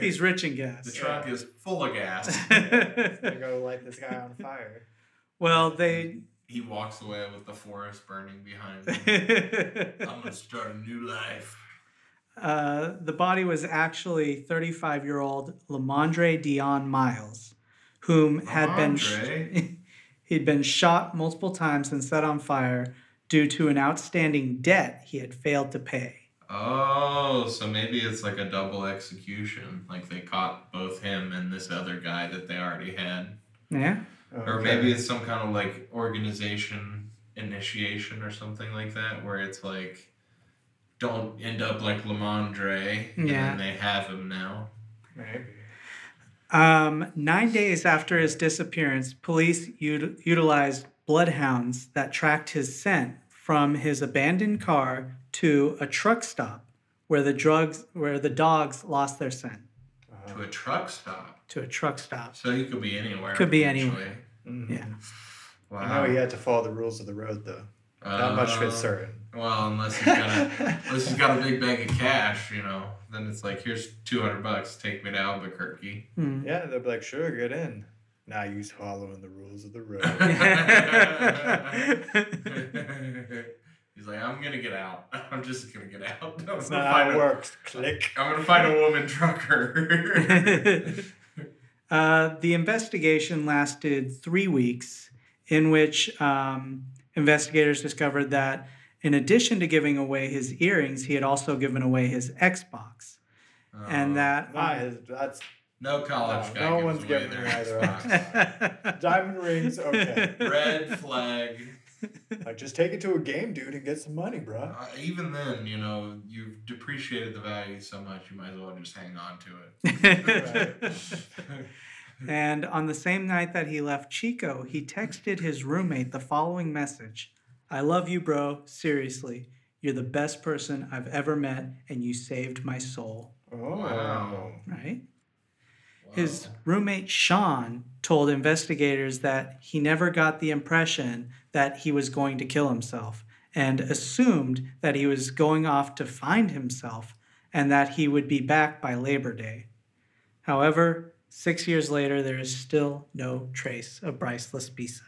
He's rich in gas. The trunk yeah. is full of gas. They're going to go light this guy on fire. Well, they... He walks away with the forest burning behind him. I'm going to start a new life. Uh, the body was actually thirty-five-year-old Lamondre Dion Miles, whom Lamondre? had been... Sh- He'd been shot multiple times and set on fire due to an outstanding debt he had failed to pay. Oh, so maybe it's like a double execution. Like they caught both him and this other guy that they already had. Yeah. Okay. Or maybe it's some kind of like organization initiation or something like that where it's like, don't end up like Lamondre. Yeah. And then they have him now. Maybe. Um, nine days after his disappearance, police u- utilized bloodhounds that tracked his scent from his abandoned car to a truck stop where the drugs, where the dogs lost their scent. Uh, to a truck stop? To a truck stop. So he could be anywhere. Could be anywhere. Mm-hmm. Yeah. Wow. I know he had to follow the rules of the road, though. Uh, Not much for certain. Well, unless he's got a, unless he's got a big bag of cash, you know. Then it's like, here's two hundred bucks, take me to Albuquerque. Mm. Yeah, they'll be like, sure, get in. Now nah, you're following the rules of the road. He's like, I'm going to get out. I'm just going to get out. I'm That's not how it a, works. Click. I'm going to find a woman trucker. uh, the investigation lasted three weeks, in which um, investigators discovered that in addition to giving away his earrings, he had also given away his Xbox. Uh, and that... Not his, that's, no college no, guy No gives one's away giving away their Xbox. Diamond rings, okay. Red flag. Like, just take it to a game, dude, and get some money, bro. Uh, even then, you know, you've depreciated the value so much, you might as well just hang on to it. And on the same night that he left Chico, he texted his roommate the following message. I love you, bro. Seriously. You're the best person I've ever met, and you saved my soul. Oh. Wow. Right? Wow. His roommate, Sean, told investigators that he never got the impression that he was going to kill himself and assumed that he was going off to find himself and that he would be back by Labor Day. However, six years later, there is still no trace of Bryce Laspisa.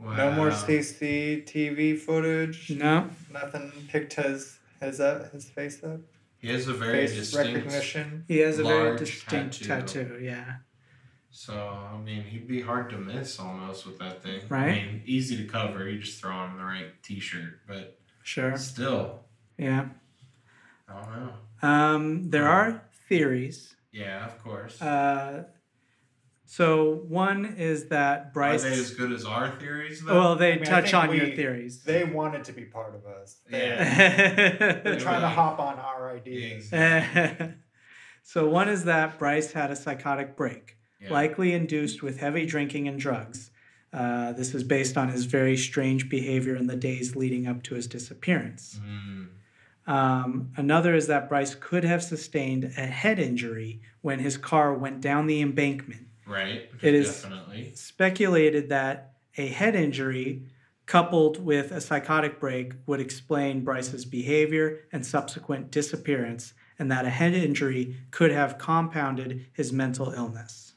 Wow. No more C C T V footage. No, nothing picked his his up, his face up. He has a very face distinct recognition. He has a very distinct tattoo. tattoo. Yeah. So I mean, he'd be hard to miss almost with that thing. Right. I mean, easy to cover. You just throw on the right T-shirt, but sure. Still. Yeah. I don't know. Um, there um, are theories. Yeah, of course. Uh. So one is that Bryce... Are they as good as our theories, though? Well, they I mean, touch on we, your theories. They wanted to be part of us. They, yeah. They're trying to hop on our ideas. Yeah. So one is that Bryce had a psychotic break, yeah. likely induced with heavy drinking and drugs. Uh, this is based on his very strange behavior in the days leading up to his disappearance. Mm. Um, another is that Bryce could have sustained a head injury when his car went down the embankment. Right. It is definitely speculated that a head injury coupled with a psychotic break would explain Bryce's behavior and subsequent disappearance, and that a head injury could have compounded his mental illness.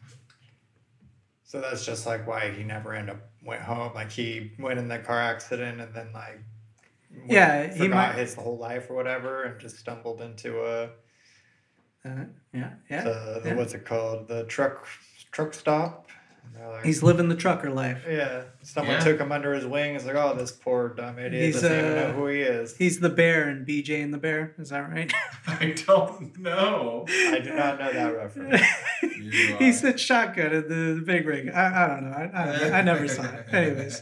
So that's just like why he never ended up went home. Like he went in that car accident and then like went, yeah, he forgot might... his whole life or whatever and just stumbled into a uh, yeah yeah, the, yeah. The, what's it called the truck. Truck stop Like, he's living the trucker life. Yeah. Someone yeah. took him under his wing. It's like, oh, this poor dumb idiot he's, doesn't uh, even know who he is. He's the bear in B J and the Bear. Is that right? I don't know. I do not know that reference. He said shotgun at the big rig. I, I don't know. I, I, don't know. I never saw it. Anyways.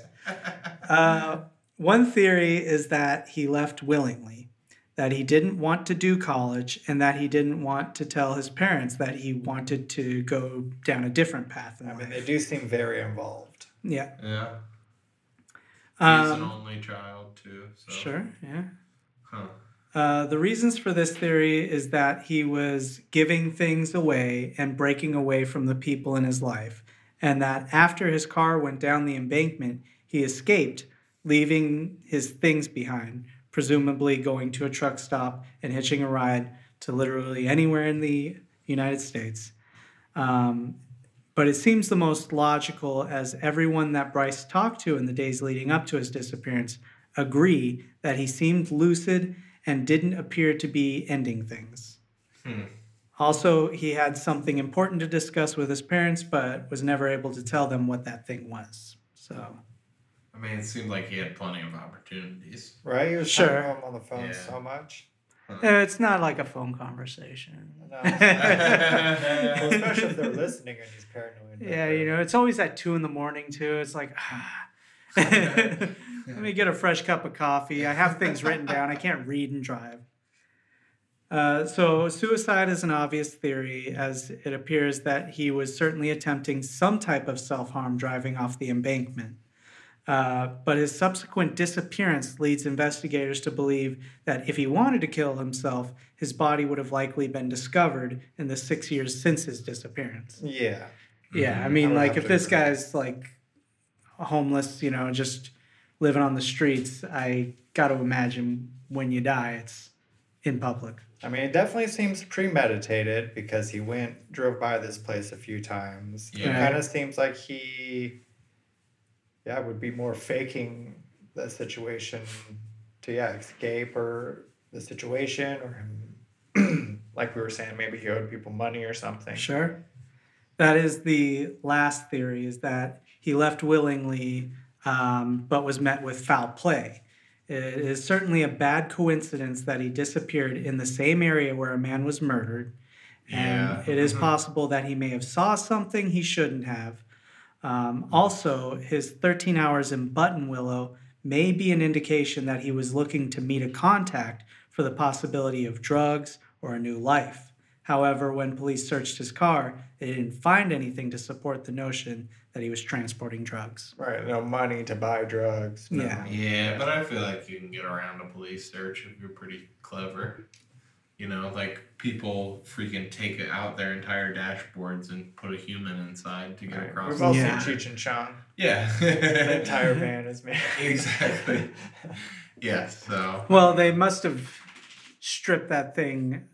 Uh, one theory is that he left willingly, that he didn't want to do college, and that he didn't want to tell his parents that he wanted to go down a different path. I mean, they do seem very involved. Yeah. Yeah. He's um, an only child, too. So. Sure, yeah. Huh. Uh, the reasons for this theory is that he was giving things away and breaking away from the people in his life, and that after his car went down the embankment, he escaped, leaving his things behind, presumably going to a truck stop and hitching a ride to literally anywhere in the United States. Um, but it seems the most logical, as everyone that Bryce talked to in the days leading up to his disappearance agree that he seemed lucid and didn't appear to be ending things. Hmm. Also, he had something important to discuss with his parents, but was never able to tell them what that thing was. So... I mean, it seemed like he had plenty of opportunities. Right? He was sure. talking to him on the phone yeah. so much. It's not like a phone conversation. No. Well, especially if they're listening and he's paranoid. Yeah, you know, it's always at two in the morning, too. It's like, ah. Let me get a fresh cup of coffee. I have things written down. I can't read and drive. Uh, so suicide is an obvious theory, as it appears that he was certainly attempting some type of self-harm driving off the embankment. Uh, but his subsequent disappearance leads investigators to believe that if he wanted to kill himself, his body would have likely been discovered in the six years since his disappearance. Yeah. Yeah. Mm-hmm. I mean, I like if this agree. guy's like homeless, you know, just living on the streets, I got to imagine when you die, it's in public. I mean, it definitely seems premeditated because he went, drove by this place a few times. Yeah. It kind of seems like he... Yeah, it would be more faking the situation to, yeah, escape or the situation or him, like we were saying, maybe he owed people money or something. Sure. That is the last theory, is that he left willingly um, but was met with foul play. It is certainly a bad coincidence that he disappeared in the same area where a man was murdered. And yeah. it is possible that he may have saw something he shouldn't have. Um, also, his thirteen hours in Buttonwillow may be an indication that he was looking to meet a contact for the possibility of drugs or a new life. However, when police searched his car, they didn't find anything to support the notion that he was transporting drugs. Right, no money to buy drugs. No. Yeah, yeah, but I feel like you can get around a police search if you're pretty clever. You know, like people freaking take out their entire dashboards and put a human inside to get right. across. We've all seen Cheech and Chong. Yeah. The entire van is made. Exactly. Yeah, so. Well, they must have stripped that thing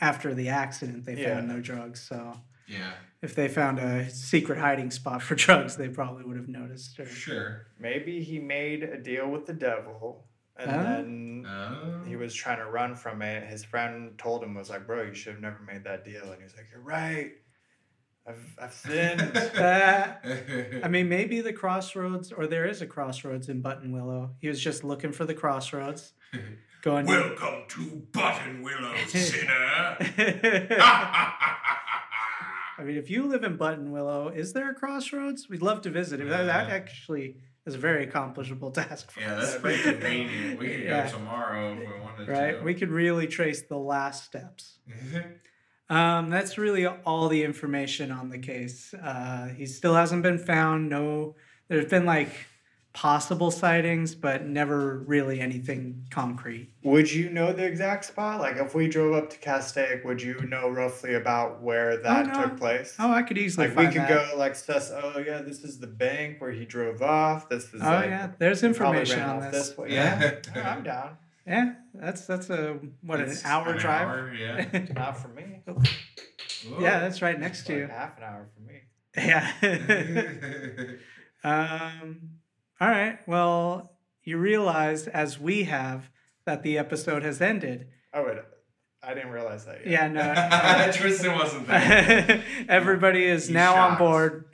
after the accident. They yeah. found no drugs, so. Yeah. If they found a secret hiding spot for drugs, they probably would have noticed. Or... Sure. Maybe he made a deal with the devil. And oh. then oh. he was trying to run from it. His friend told him, was like, bro, you should have never made that deal. And he was like, you're right. I've, I've sinned. uh, I mean, maybe the crossroads, or there is a crossroads in Buttonwillow. He was just looking for the crossroads. Going. Welcome to Buttonwillow, sinner. I mean, if you live in Buttonwillow, is there a crossroads? We'd love to visit it. Yeah. That actually... It's a very accomplishable task for yeah, us. Yeah, that's pretty convenient. We could yeah. go tomorrow if we wanted right? to. Right, we could really trace the last steps. um, that's really all the information on the case. Uh, he still hasn't been found. No, there's been like possible sightings, but never really anything concrete. Would you know the exact spot? Like if we drove up to Castaic, would you know roughly about where that oh, no. took place? Oh, I could easily like find we could that. go like suss, oh yeah, this is the bank where he drove off. This is oh like, yeah, there's information on this. this yeah, yeah. Oh, I'm down. Yeah, that's that's a what it's an hour an drive. Hour, yeah, not for me. Whoa. Yeah, that's right next it's to like you. Half an hour for me. Yeah. um. All right. Well, you realize, as we have, that the episode has ended. Oh, wait. I didn't realize that yet. Yeah, no. Tristan wasn't there. Everybody is He's now shocked. on board.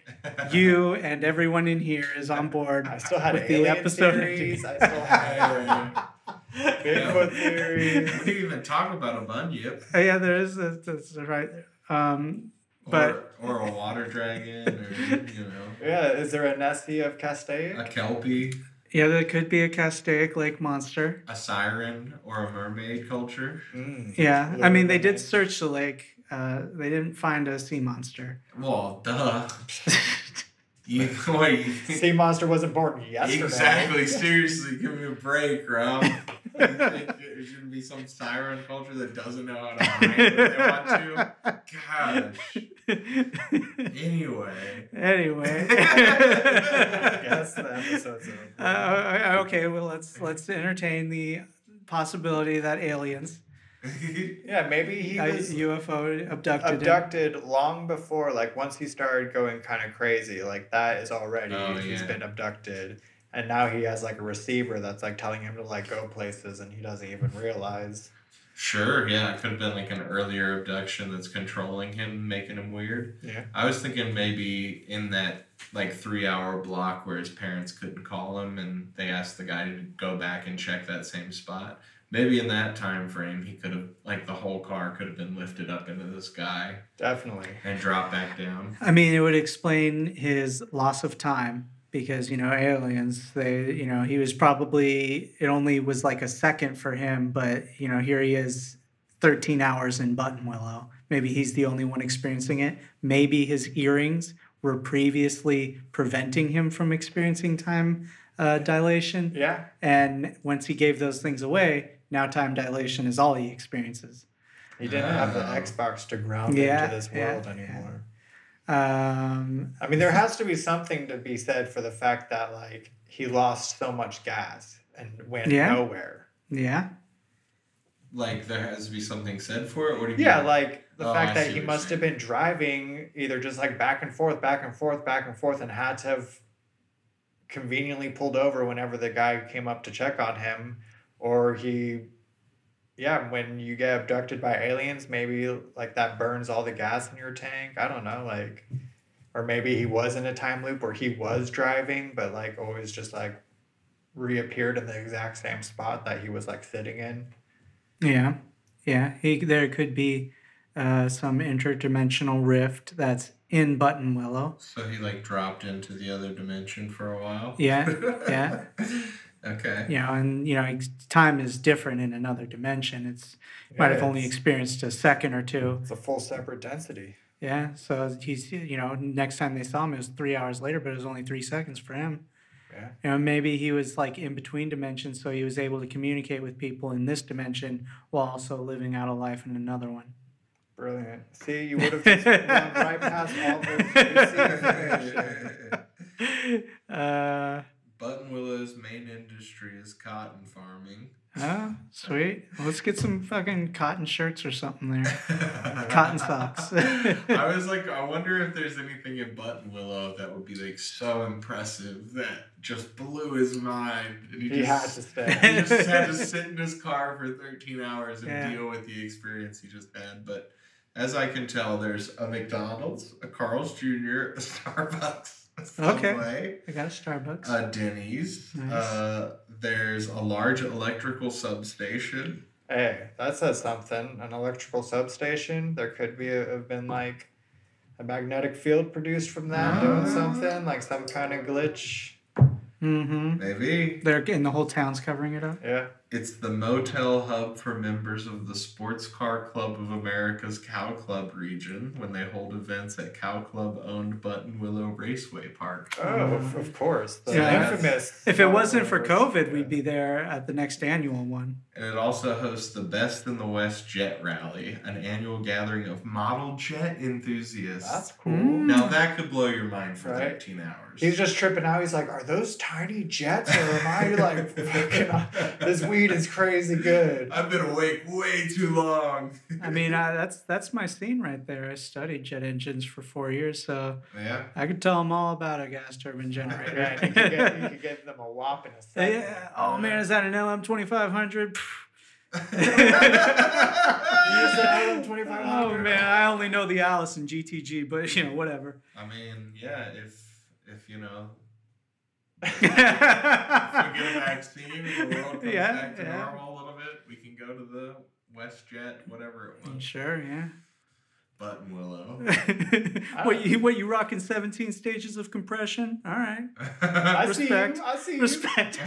you and everyone in here is on board. I still had with alien the episode theories. I still had Bigfoot theories. We didn't even talk about a bunyip. Oh, yeah, there is. A, that's right. Um, but or, or a water dragon, or you know. Yeah, is there a Nessie of Castaic? A kelpie. Yeah, there could be a Castaic Lake monster. A siren or a mermaid culture. Mm, yeah, I mean, they did search the lake. Uh, they didn't find a sea monster. Well, duh. you, wait, sea monster wasn't born yesterday. Exactly. Seriously, give me a break, Rob. There shouldn't be some siren culture that doesn't know how to hide if they want to. Gosh. Anyway. Anyway. I guess the episode's over. Uh, okay, well, let's let's entertain the possibility that aliens. Yeah, maybe he was uh, U F O abducted abducted him. Long before, like once he started going kind of crazy, like that is already oh, he's yeah. been abducted, and now he has like a receiver that's like telling him to like go places, and he doesn't even realize. Sure, yeah, it could have been like an earlier abduction that's controlling him, making him weird. Yeah, I was thinking maybe in that like three hour block where his parents couldn't call him, and they asked the guy to go back and check that same spot. Maybe in that time frame, he could have, like, the whole car could have been lifted up into the sky. Definitely. And dropped back down. I mean, it would explain his loss of time because, you know, aliens, they, you know, he was probably, it only was like a second for him, but, you know, here he is thirteen hours in Buttonwillow. Maybe he's the only one experiencing it. Maybe his earrings were previously preventing him from experiencing time uh, dilation. Yeah. And once he gave those things away, now time dilation is all he experiences. He didn't uh, have the Xbox to ground yeah, into this world yeah, anymore. Yeah. Um, I mean, there has to be something to be said for the fact that, like, he lost so much gas and went yeah. nowhere. Yeah. Like, there has to be something said for it? What do you yeah, mean? Like, the oh, fact I that he must saying. have been driving either just, like, back and forth, back and forth, back and forth, and had to have conveniently pulled over whenever the guy came up to check on him. Or he, yeah, when you get abducted by aliens, maybe like that burns all the gas in your tank. I don't know, like, or maybe he was in a time loop where he was driving, but like always just like reappeared in the exact same spot that he was like sitting in. Yeah, yeah. He there could be uh, some interdimensional rift that's in Buttonwillow. So he like dropped into the other dimension for a while. Yeah, yeah. Okay. You know, and, you know, time is different in another dimension. It's yeah, might have only experienced a second or two. It's a full separate density. Yeah. So he's, you know, next time they saw him, it was three hours later, but it was only three seconds for him. Yeah. You know, maybe he was like in between dimensions, so he was able to communicate with people in this dimension while also living out a life in another one. Brilliant. See, you would have just gone right past all those. uh, Buttonwillow's main industry is cotton farming. Oh, sweet. Let's get some fucking cotton shirts or something there. Cotton socks. I was like, I wonder if there's anything in Buttonwillow that would be like so impressive that just blew his mind. And he, he just, had to stay. He just had to sit in his car for thirteen hours and yeah. deal with the experience he just had. But as I can tell, there's a McDonald's, a Carl's Junior, a Starbucks. Okay, way. I got a Starbucks. Uh, Denny's. Nice. Uh, there's a large electrical substation. Hey, that says something. An electrical substation. There could be a, have been like a magnetic field produced from that, uh, doing something like some kind of glitch. Mm-hmm. Maybe. They're getting the whole town's covering it up. Yeah. It's the motel hub for members of the Sports Car Club of America's Cow Club region when they hold events at Cow Club-owned Buttonwillow Raceway Park. Oh, mm-hmm. of course. The yeah. infamous. If it wasn't for COVID, yeah. we'd be there at the next annual one. And it also hosts the Best in the West Jet Rally, an annual gathering of model jet enthusiasts. That's cool. Mm. Now that could blow your mind for right? thirteen hours. He's just tripping out. He's like, are those tiny jets or am I like fucking this weird? It's crazy good. I've been awake way too long. I mean, I, that's that's my scene right there. I studied jet engines for four years, so yeah. I could tell them all about a gas turbine generator. Right. You could get, you could get them a whopping a second. Yeah. Oh man, is that an L M twenty-five hundred? Oh man, I only know the Allison G T G, but you know, whatever. I mean, yeah, if if you know, if we get a vaccine, the world comes yeah, back to yeah. normal a little bit, we can go to the West Jet, whatever it was. Sure, yeah. Buttonwillow. what you what you rocking? Seventeen stages of compression. All right. I Respect. see you. I see you. Respect.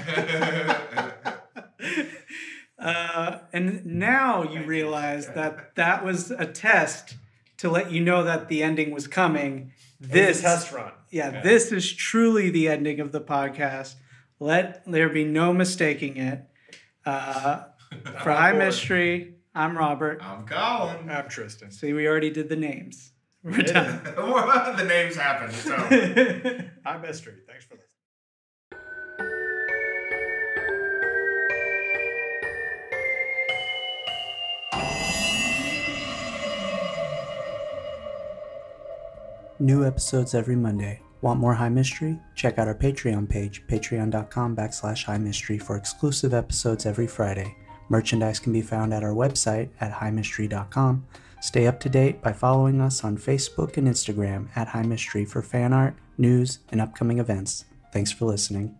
Uh, and now you realize that that was a test to let you know that the ending was coming. This test run. Yeah, okay. This is truly the ending of the podcast. Let there be no mistaking it. Uh, for High Mystery, I'm Robert. I'm Colin. I'm Tristan. See, we already did the names. We're done. The names happened, so. High Mystery. Thanks for listening. New episodes every Monday. Want more High Mystery? Check out our Patreon page, patreon.com backslash High Mystery, for exclusive episodes every Friday. Merchandise can be found at our website at high mystery dot com. Stay up to date by following us on Facebook and Instagram at High Mystery for fan art, news, and upcoming events. Thanks for listening.